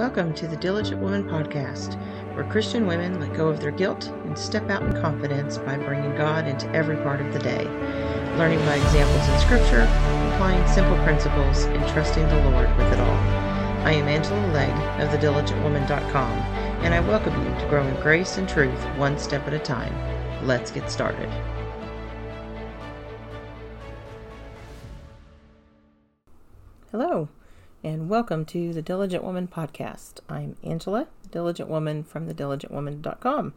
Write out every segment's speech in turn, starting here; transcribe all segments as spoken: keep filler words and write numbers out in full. Welcome to the Diligent Woman Podcast, where Christian women let go of their guilt and step out in confidence by bringing God into every part of the day, learning by examples in Scripture, applying simple principles, and trusting the Lord with it all. I am Angela Legg of the diligent woman dot com, and I welcome you to grow in grace and truth one step at a time. Let's get started. Hello, and welcome to the Diligent Woman Podcast. I'm Angela, Diligent Woman from the diligent woman dot com.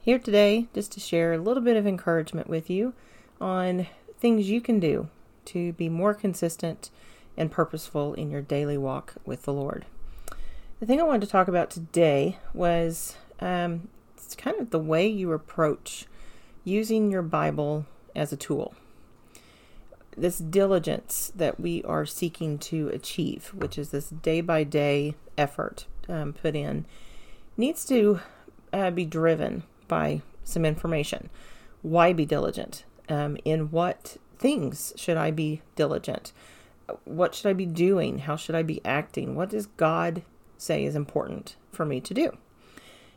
Here today just to share a little bit of encouragement with you on things you can do to be more consistent and purposeful in your daily walk with the Lord. The thing I wanted to talk about today was um, it's kind of the way you approach using your Bible as a tool. This diligence that we are seeking to achieve, which is this day-by-day effort um, put in, needs to uh, be driven by some information. Why be diligent? Um, in what things should I be diligent? What should I be doing? How should I be acting? What does God say is important for me to do?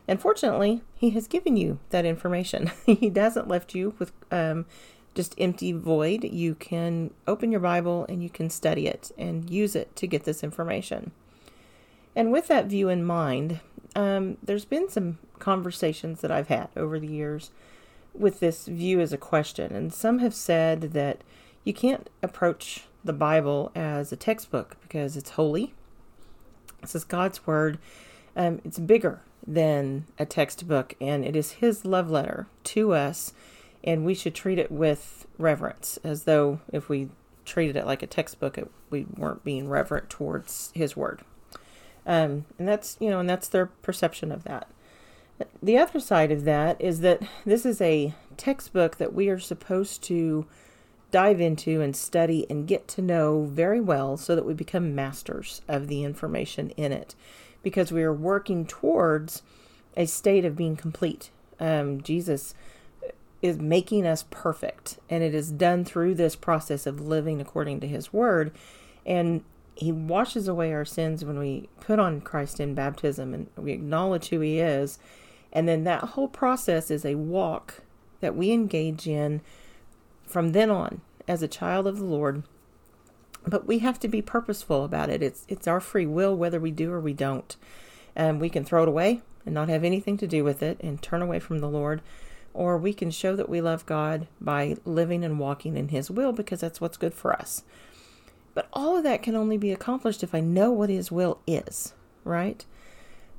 And fortunately, He has given you that information. He hasn't left you with um, just empty void. You can open your Bible and you can study it and use it to get this information. And with that view in mind, um, there's been some conversations that I've had over the years with this view as a question. And some have said that you can't approach the Bible as a textbook because it's holy. This is God's Word. Um, it's bigger than a textbook, and it is His love letter to us. And we should treat it with reverence, as though if we treated it like a textbook, it, we weren't being reverent towards His Word. Um, and that's, you know, and that's their perception of that. The other side of that is that this is a textbook that we are supposed to dive into and study and get to know very well so that we become masters of the information in it, because we are working towards a state of being complete. Um, Jesus is making us perfect, and it is done through this process of living according to His Word, and He washes away our sins when we put on Christ in baptism and we acknowledge who He is. And then that whole process is a walk that we engage in from then on as a child of the Lord, but we have to be purposeful about it. It's it's our free will whether we do or we don't, and um, we can throw it away and not have anything to do with it and turn away from the Lord. Or we can show that we love God by living and walking in His will, because that's what's good for us. But all of that can only be accomplished if I know what His will is, right?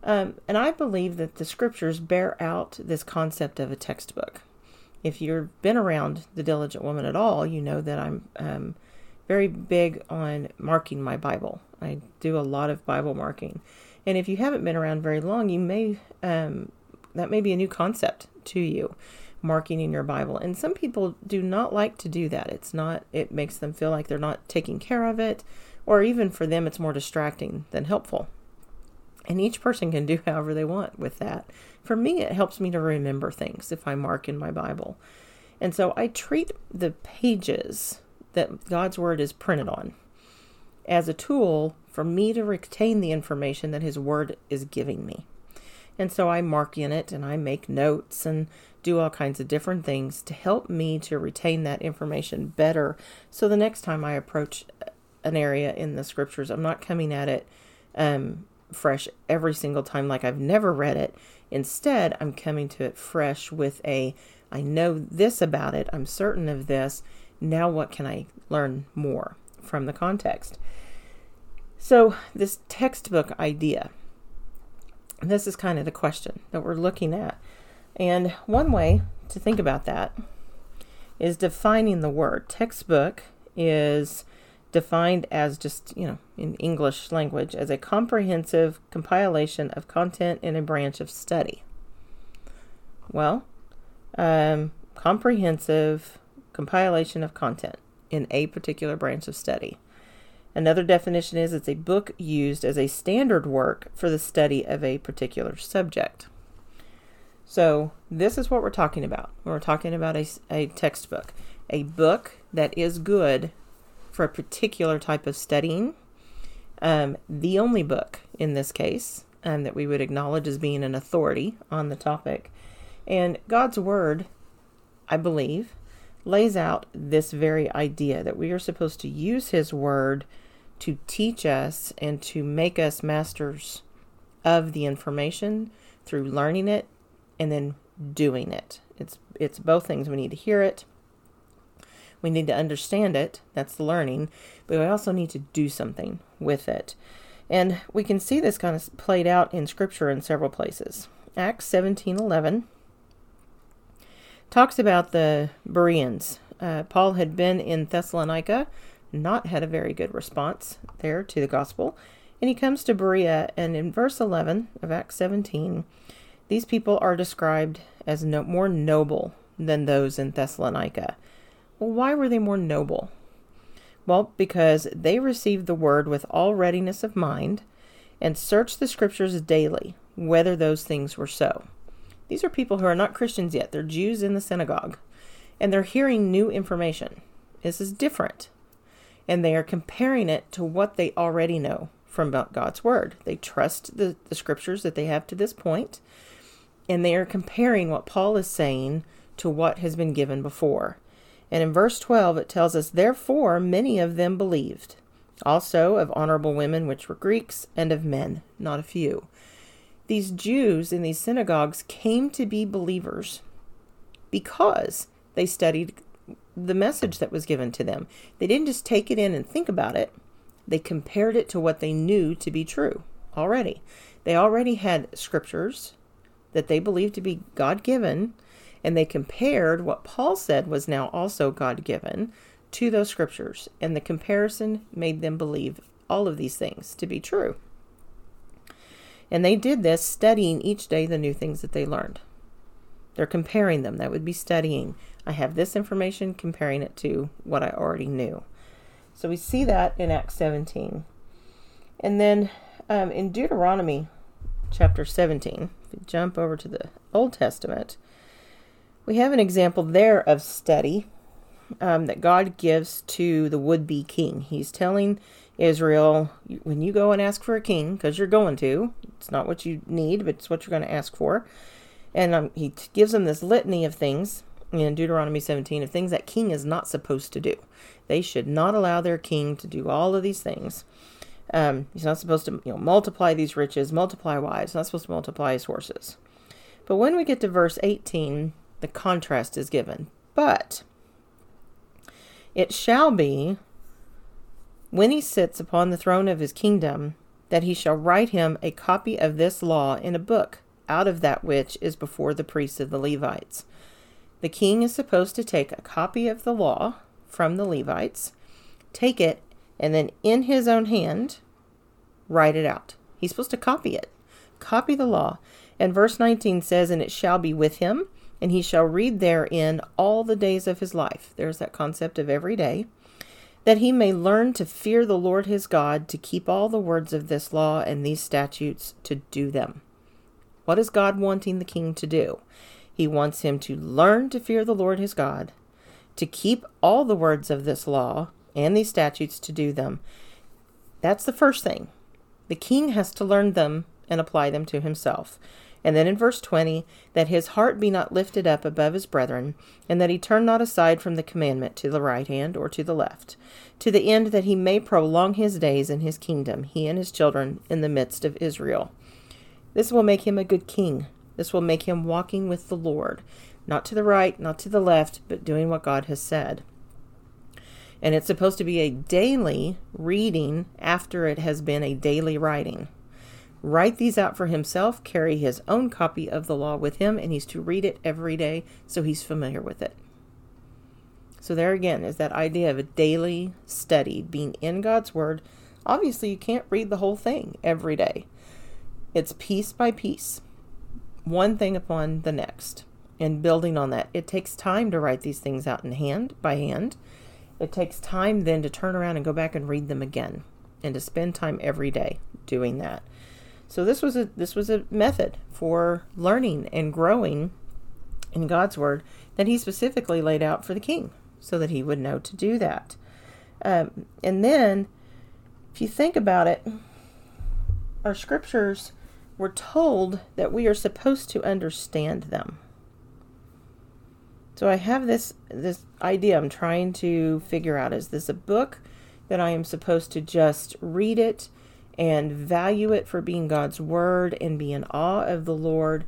Um, and I believe that the Scriptures bear out this concept of a textbook. If you've been around The Diligent Woman at all, you know that I'm um, very big on marking my Bible. I do a lot of Bible marking. And if you haven't been around very long, you may... Um, That may be a new concept to you, marking in your Bible. And some people do not like to do that. It's not, it makes them feel like they're not taking care of it, or even for them, it's more distracting than helpful. And each person can do however they want with that. For me, it helps me to remember things if I mark in my Bible. And so I treat the pages that God's Word is printed on as a tool for me to retain the information that His Word is giving me. And so I mark in it and I make notes and do all kinds of different things to help me to retain that information better. So the next time I approach an area in the Scriptures, I'm not coming at it um, fresh every single time like I've never read it. Instead, I'm coming to it fresh with a, I know this about it. I'm certain of this. Now what can I learn more from the context? So this textbook idea, this is kind of the question that we're looking at. And one way to think about that is defining the word. Textbook is defined as just, you know, in English language, as a comprehensive compilation of content in a branch of study. Well, um, comprehensive compilation of content in a particular branch of study. Another definition is it's a book used as a standard work for the study of a particular subject. So this is what we're talking about. We're talking about a, a textbook, a book that is good for a particular type of studying um, the only book in this case um, that we would acknowledge as being an authority on the topic. And God's Word, I believe, lays out this very idea that we are supposed to use His Word to teach us and to make us masters of the information through learning it and then doing it. It's it's both things. We need to hear it. We need to understand it. That's the learning. But we also need to do something with it. And we can see this kind of played out in Scripture in several places. Acts seventeen eleven talks about the Bereans. Uh, Paul had been in Thessalonica, not had a very good response there to the gospel. And he comes to Berea, and in verse eleven of Acts seventeen, these people are described as no, more noble than those in Thessalonica. Well, why were they more noble? Well, because they received the word with all readiness of mind and searched the scriptures daily, whether those things were so. These are people who are not Christians yet. They're Jews in the synagogue, and they're hearing new information. This is different, and they are comparing it to what they already know from God's Word. They trust the, the scriptures that they have to this point, and they are comparing what Paul is saying to what has been given before. And in verse twelve, it tells us, therefore, many of them believed, also of honorable women, which were Greeks, and of men, not a few. These Jews in these synagogues came to be believers because they studied the message that was given to them. They didn't just take it in and think about it. They compared it to what they knew to be true already. They already had scriptures that they believed to be God-given, and they compared what Paul said was now also God-given to those scriptures. And the comparison made them believe all of these things to be true. And they did this, studying each day the new things that they learned. They're comparing them. That would be studying. I have this information, comparing it to what I already knew. So we see that in Acts seventeen. And then um, in Deuteronomy chapter seventeen, if we jump over to the Old Testament, we have an example there of study um, that God gives to the would-be king. He's telling Israel, when you go and ask for a king, because you're going to, it's not what you need, but it's what you're going to ask for. And um, he t- gives them this litany of things in Deuteronomy seventeen, of things that king is not supposed to do. They should not allow their king to do all of these things. Um, he's not supposed to, you know, multiply these riches, multiply wives, not supposed to multiply his horses. But when we get to verse eighteen, the contrast is given. But it shall be, when he sits upon the throne of his kingdom, that he shall write him a copy of this law in a book, out of that which is before the priests of the Levites. The king is supposed to take a copy of the law from the Levites, take it, and then in his own hand, write it out. He's supposed to copy it, copy the law. And verse nineteen says, and it shall be with him, and he shall read therein all the days of his life. There's that concept of every day. That he may learn to fear the Lord his God, to keep all the words of this law and these statutes, to do them. What is God wanting the king to do? He wants him to learn to fear the Lord his God, to keep all the words of this law and these statutes, to do them. That's the first thing. The king has to learn them and apply them to himself. And then in verse twenty, that his heart be not lifted up above his brethren, and that he turn not aside from the commandment to the right hand or to the left, to the end that he may prolong his days in his kingdom, he and his children in the midst of Israel. This will make him a good king. This will make him walking with the Lord, not to the right, not to the left, but doing what God has said. And it's supposed to be a daily reading after it has been a daily writing. Write these out for himself, carry his own copy of the law with him, and he's to read it every day so he's familiar with it. So there again is that idea of a daily study, being in God's Word. Obviously, you can't read the whole thing every day. It's piece by piece, one thing upon the next, and building on that. It takes time to write these things out in hand, by hand. It takes time then to turn around and go back and read them again, and to spend time every day doing that. So this was a this was a method for learning and growing in God's Word that he specifically laid out for the king so that he would know to do that. Um, and then If you think about it, our scriptures were told that we are supposed to understand them. So I have this this idea I'm trying to figure out. Is this a book that I am supposed to just read it and value it for being God's word and be in awe of the Lord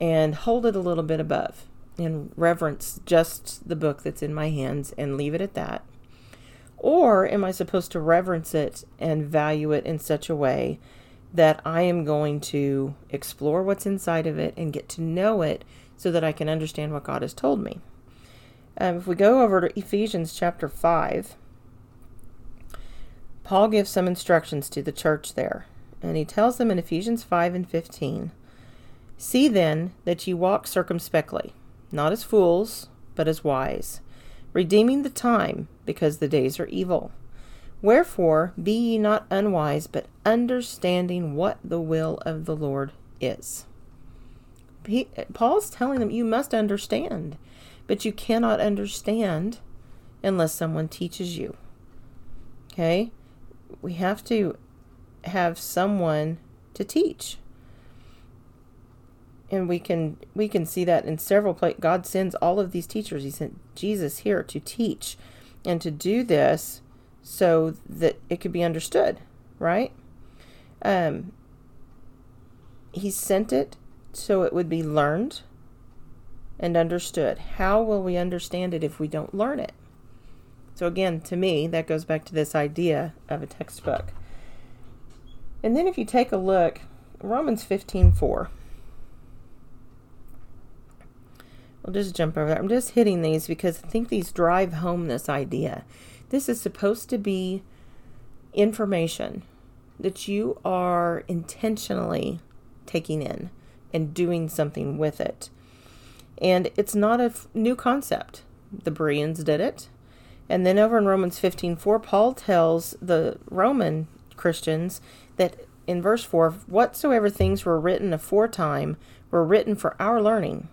and hold it a little bit above and reverence just the book that's in my hands and leave it at that? Or am I supposed to reverence it and value it in such a way that I am going to explore what's inside of it and get to know it so that I can understand what God has told me? Um, if we go over to Ephesians chapter five, Paul gives some instructions to the church there. And he tells them in Ephesians five and fifteen, "See then that ye walk circumspectly, not as fools, but as wise, redeeming the time, because the days are evil. Wherefore be ye not unwise, but understanding what the will of the Lord is." He, Paul's telling them, you must understand, but you cannot understand unless someone teaches you. Okay? We have to have someone to teach. And we can we can see that in several places. God sends all of these teachers. He sent Jesus here to teach and to do this so that it could be understood, right? Um, he sent it so it would be learned and understood. How will we understand it if we don't learn it? So again, to me, that goes back to this idea of a textbook. And then if you take a look, Romans fifteen four. We'll just jump over that. I'm just hitting these because I think these drive home this idea. This is supposed to be information that you are intentionally taking in and doing something with it. And it's not a f- new concept. The Bereans did it. And then over in Romans fifteen four, Paul tells the Roman Christians that in verse four, "Whatsoever things were written aforetime were written for our learning,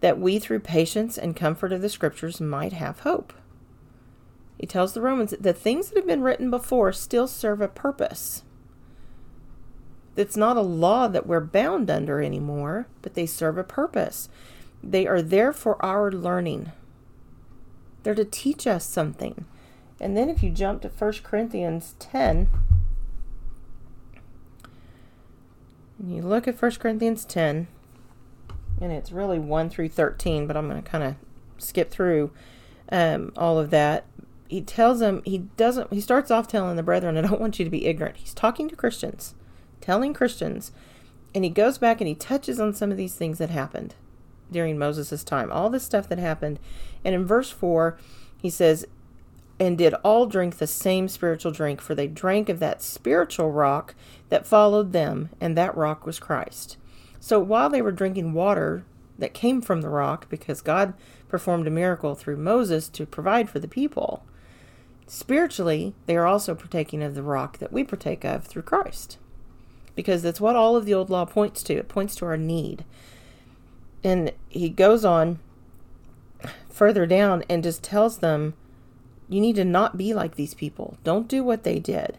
that we through patience and comfort of the scriptures might have hope." He tells the Romans that the things that have been written before still serve a purpose. It's not a law that we're bound under anymore, but they serve a purpose. They are there for our learning. They're to teach us something. And then if you jump to First Corinthians ten, and you look at First Corinthians ten, and it's really one through thirteen, but I'm going to kind of skip through um, all of that. He tells them, he doesn't, he starts off telling the brethren, I don't want you to be ignorant. He's talking to Christians, telling Christians, and he goes back and he touches on some of these things that happened during Moses' time, all this stuff that happened. And in verse four, he says, "And did all drink the same spiritual drink, for they drank of that spiritual rock that followed them, and that rock was Christ." So while they were drinking water that came from the rock, because God performed a miracle through Moses to provide for the people, spiritually, they are also partaking of the rock that we partake of through Christ. Because that's what all of the old law points to. It points to our need. And he goes on further down and just tells them, you need to not be like these people. Don't do what they did.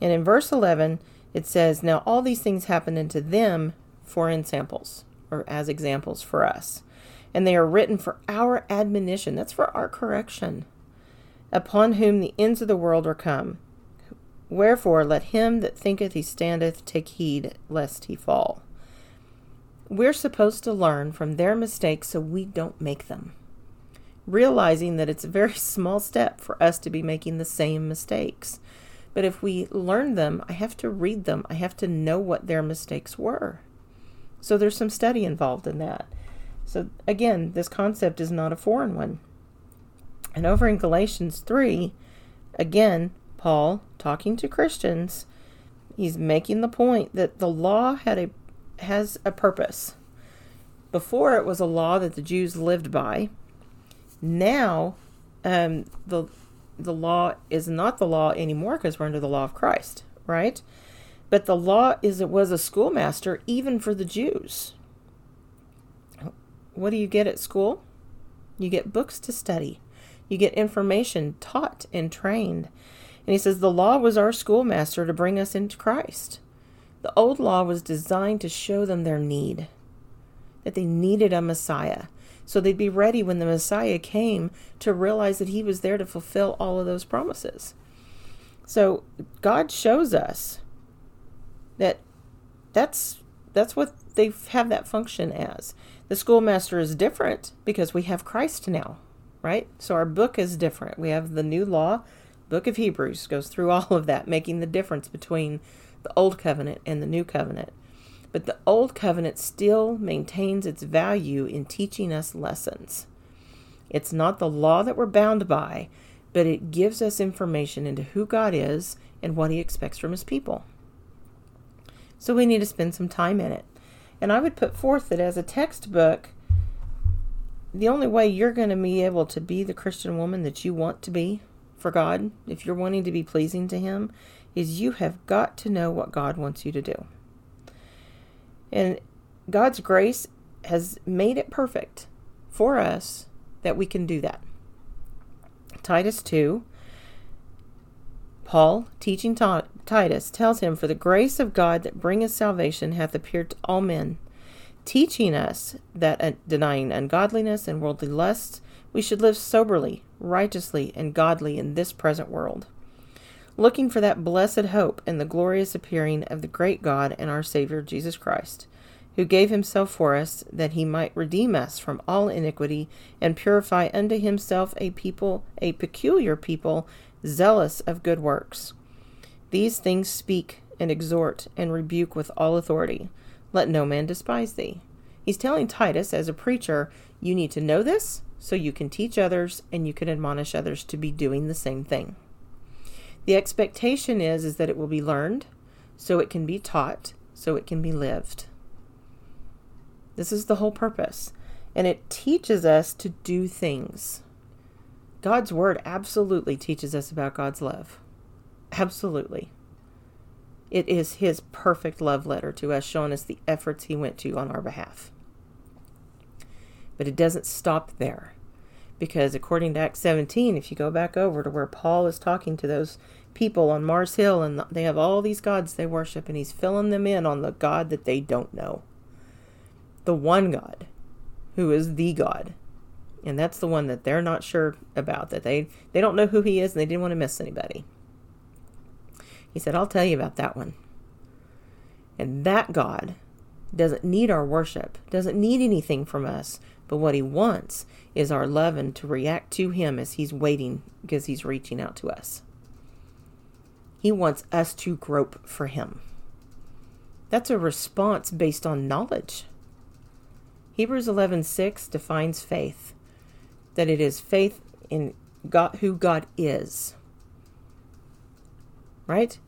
And in verse eleven, it says, "Now all these things happened unto them for examples," or as examples for us. "And they are written for our admonition," that's for our correction, "upon whom the ends of the world are come. Wherefore let him that thinketh he standeth take heed lest he fall." We're supposed to learn from their mistakes so we don't make them, realizing that it's a very small step for us to be making the same mistakes. But if we learn them, I have to read them. I have to know what their mistakes were. So there's some study involved in that. So again, this concept is not a foreign one. And over in Galatians three, again, Paul, talking to Christians, he's making the point that the law had a has a purpose. Before, it was a law that the Jews lived by. Now, um, the the law is not the law anymore because we're under the law of Christ, right? But the law is it was a schoolmaster even for the Jews. What do you get at school? You get books to study. You get information taught and trained. And he says, the law was our schoolmaster to bring us into Christ. The old law was designed to show them their need, that they needed a Messiah. So they'd be ready when the Messiah came to realize that he was there to fulfill all of those promises. So God shows us that that's, that's what they have that function as. The schoolmaster is different because we have Christ now, right? So our book is different. We have the new law. Book of Hebrews goes through all of that, making the difference between the old covenant and the new covenant. But the old covenant still maintains its value in teaching us lessons. It's not the law that we're bound by, but it gives us information into who God is and what he expects from his people. So we need to spend some time in it. And I would put forth that as a textbook, the only way you're going to be able to be the Christian woman that you want to be for God, if you're wanting to be pleasing to him, is you have got to know what God wants you to do. And God's grace has made it perfect for us that we can do that. Titus two, Paul, teaching ta- Titus, tells him, for the grace of God that bringeth salvation hath appeared to all men, teaching us that uh, denying ungodliness and worldly lusts, we should live soberly, righteously, and godly in this present world, looking for that blessed hope and the glorious appearing of the great God and our Savior Jesus Christ, who gave himself for us that he might redeem us from all iniquity and purify unto himself a people, a peculiar people, zealous of good works. These things speak and exhort and rebuke with all authority. Let no man despise thee. He's telling Titus, as a preacher, you need to know this so you can teach others and you can admonish others to be doing the same thing. The expectation is, is that it will be learned, so it can be taught, so it can be lived. This is the whole purpose. And it teaches us to do things. God's word absolutely teaches us about God's love. Absolutely. It is his perfect love letter to us, showing us the efforts he went to on our behalf. But it doesn't stop there. Because according to Acts seventeen, if you go back over to where Paul is talking to those people on Mars Hill, and they have all these gods they worship, and he's filling them in on the God that they don't know. The one God, who is the God. And that's the one that they're not sure about, that they, they don't know who he is, and they didn't want to miss anybody. He said, I'll tell you about that one. And that God doesn't need our worship, doesn't need anything from us, but what he wants is our love and to react to him as he's waiting, because he's reaching out to us. He wants us to grope for him. That's a response based on knowledge. Hebrews eleven six defines faith, that it is faith in God, who God is. Right?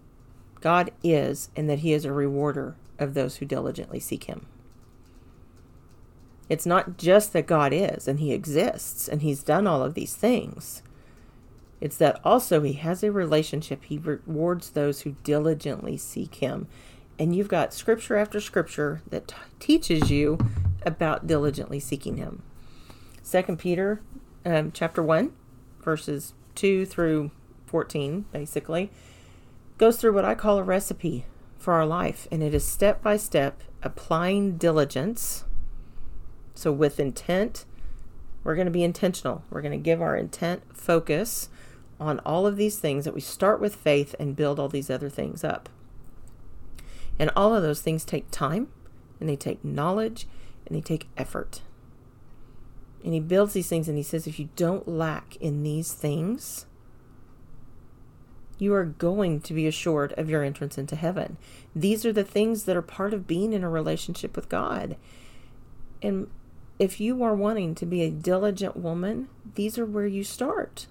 God is, and that he is a rewarder of those who diligently seek him. It's not just that God is and he exists and he's done all of these things. It's that also he has a relationship. He rewards those who diligently seek him. And you've got scripture after scripture that t- teaches you about diligently seeking him. Second Peter um, chapter one, verses two through fourteen, basically, goes through what I call a recipe for our life. And it is step by step applying diligence. So with intent, we're going to be intentional. We're going to give our intent focus on all of these things that we start with faith and build all these other things up. And all of those things take time, and they take knowledge, and they take effort. And he builds these things, and he says, if you don't lack in these things, you are going to be assured of your entrance into heaven. These are the things that are part of being in a relationship with God. And if you are wanting to be a diligent woman, these are where you start.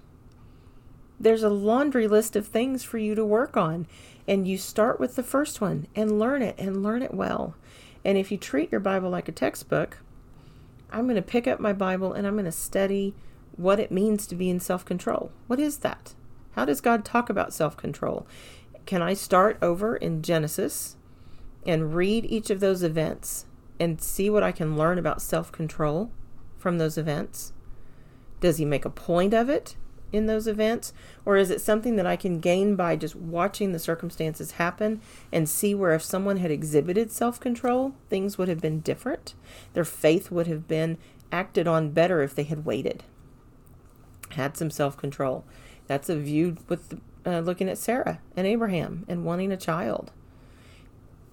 There's a laundry list of things for you to work on. And you start with the first one and learn it and learn it well. And if you treat your Bible like a textbook, I'm going to pick up my Bible and I'm going to study what it means to be in self-control. What is that? How does God talk about self-control? Can I start over in Genesis and read each of those events and see what I can learn about self-control from those events? Does he make a point of it? in those events? Or is it something that I can gain by just watching the circumstances happen and see where if someone had exhibited self-control, things would have been different? Their faith would have been acted on better if they had waited, had some self-control. That's a view with uh, looking at Sarah and Abraham and wanting a child.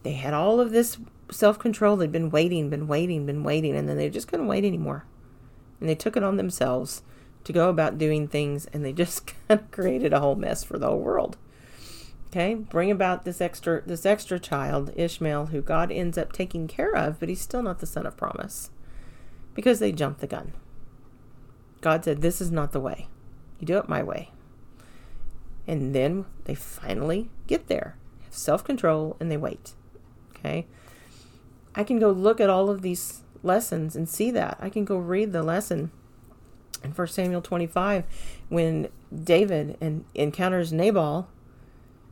They had all of this self-control. They'd been waiting, been waiting, been waiting, and then they just couldn't wait anymore. And they took it on themselves to go about doing things, and they just kind of created a whole mess for the whole world. Okay, bring about this extra this extra child, Ishmael, who God ends up taking care of, but he's still not the son of promise because they jumped the gun. God said, this is not the way. You do it my way. And then they finally get there, have self-control, and they wait. Okay, I can go look at all of these lessons and see that. I can go read the lesson in First Samuel twenty-five when David and encounters Nabal,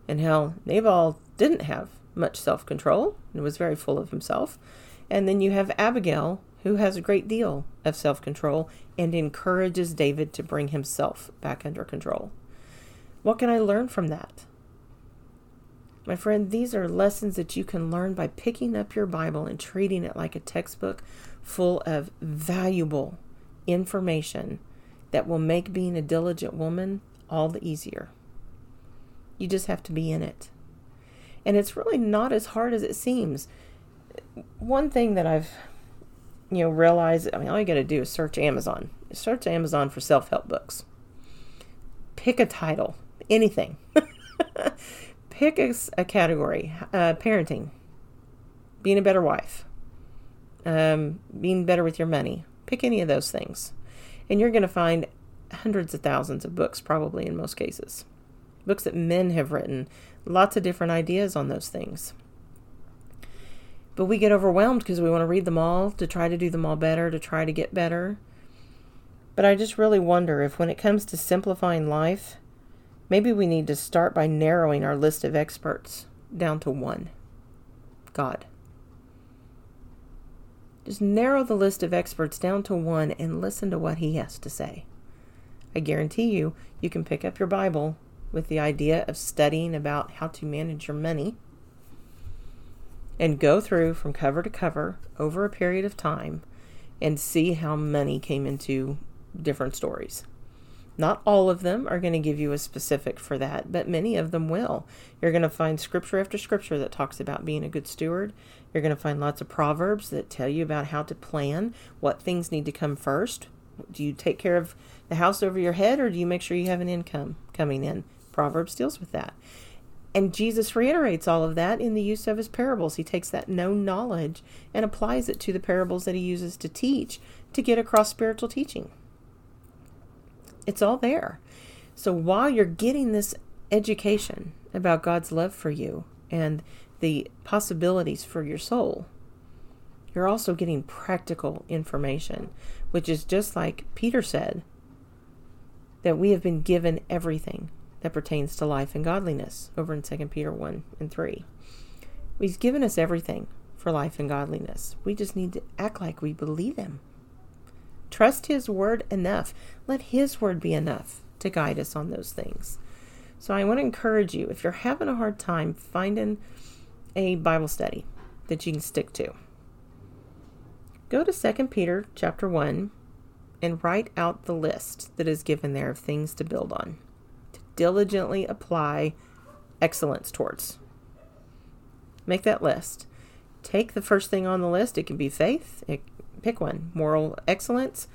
and how Nabal didn't have much self-control and was very full of himself. And then you have Abigail, who has a great deal of self-control and encourages David to bring himself back under control. What can I learn from that? My friend, these are lessons that you can learn by picking up your Bible and treating it like a textbook full of valuable information that will make being a diligent woman all the easier. You just have to be in it. And it's really not as hard as it seems. One thing that I've, you know, realized, I mean, all you got to do is search Amazon. Search Amazon for self-help books. Pick a title, anything. Pick a, a category, uh, parenting, being a better wife, um, being better with your money. Pick any of those things. And you're going to find hundreds of thousands of books, probably in most cases. Books that men have written, lots of different ideas on those things. But we get overwhelmed because we want to read them all, to try to do them all better, to try to get better. But I just really wonder if when it comes to simplifying life, maybe we need to start by narrowing our list of experts down to one, God. Just narrow the list of experts down to one and listen to what he has to say. I guarantee you, you can pick up your Bible with the idea of studying about how to manage your money and go through from cover to cover over a period of time and see how money came into different stories. Not all of them are going to give you a specific for that, but many of them will. You're going to find scripture after scripture that talks about being a good steward. You're going to find lots of proverbs that tell you about how to plan, what things need to come first. Do you take care of the house over your head, or do you make sure you have an income coming in? Proverbs deals with that. And Jesus reiterates all of that in the use of his parables. He takes that known knowledge and applies it to the parables that he uses to teach to get across spiritual teaching. It's all there. So while you're getting this education about God's love for you and the possibilities for your soul, you're also getting practical information, which is just like Peter said, that we have been given everything that pertains to life and godliness over in Second Peter one and three. He's given us everything for life and godliness. We just need to act like we believe him. Trust his word enough. Let his word be enough to guide us on those things. So I want to encourage you, if you're having a hard time finding a Bible study that you can stick to, go to Second Peter chapter one and write out the list that is given there of things to build on, to diligently apply excellence towards. Make that list. Take the first thing on the list. It can be faith. It Pick one. Moral excellence.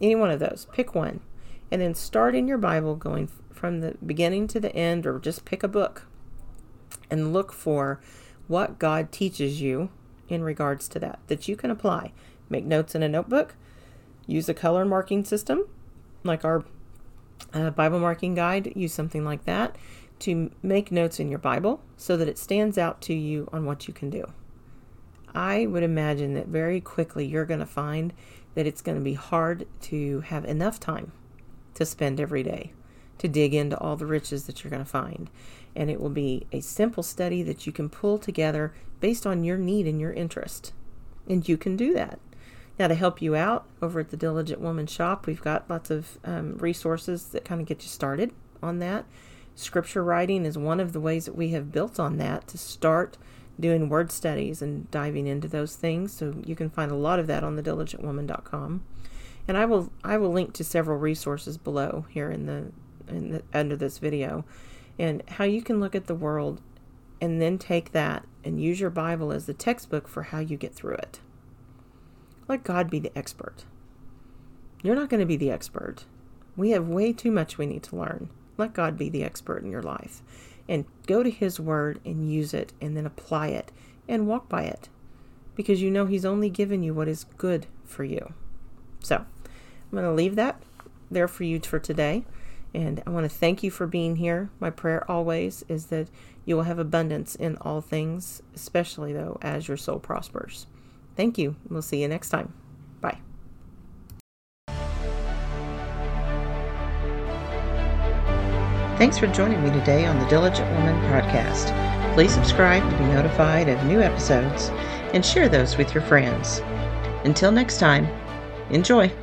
Any one of those. Pick one. And then start in your Bible going from the beginning to the end, or just pick a book and look for what God teaches you in regards to that, that you can apply. Make notes in a notebook. Use a color marking system like our uh, Bible marking guide. Use something like that to make notes in your Bible so that it stands out to you on what you can do. I would imagine that very quickly you're going to find that it's going to be hard to have enough time to spend every day to dig into all the riches that you're going to find. And it will be a simple study that you can pull together based on your need and your interest. And you can do that. Now, to help you out over at the Diligent Woman shop, we've got lots of um, resources that kind of get you started on that. Scripture writing is one of the ways that we have built on that to start doing word studies and diving into those things. So you can find a lot of that on the diligent woman dot com. And I will I will link to several resources below here in the, in the under this video, and how you can look at the world and then take that and use your Bible as the textbook for how you get through it. Let God be the expert. You're not going to be the expert. We have way too much we need to learn. Let God be the expert in your life, and go to His Word and use it, and then apply it and walk by it, because you know He's only given you what is good for you. So I'm going to leave that there for you for today. And I want to thank you for being here. My prayer always is that you will have abundance in all things, especially though as your soul prospers. Thank you. We'll see you next time. Bye. Thanks for joining me today on the Diligent Woman podcast. Please subscribe to be notified of new episodes and share those with your friends. Until next time, enjoy.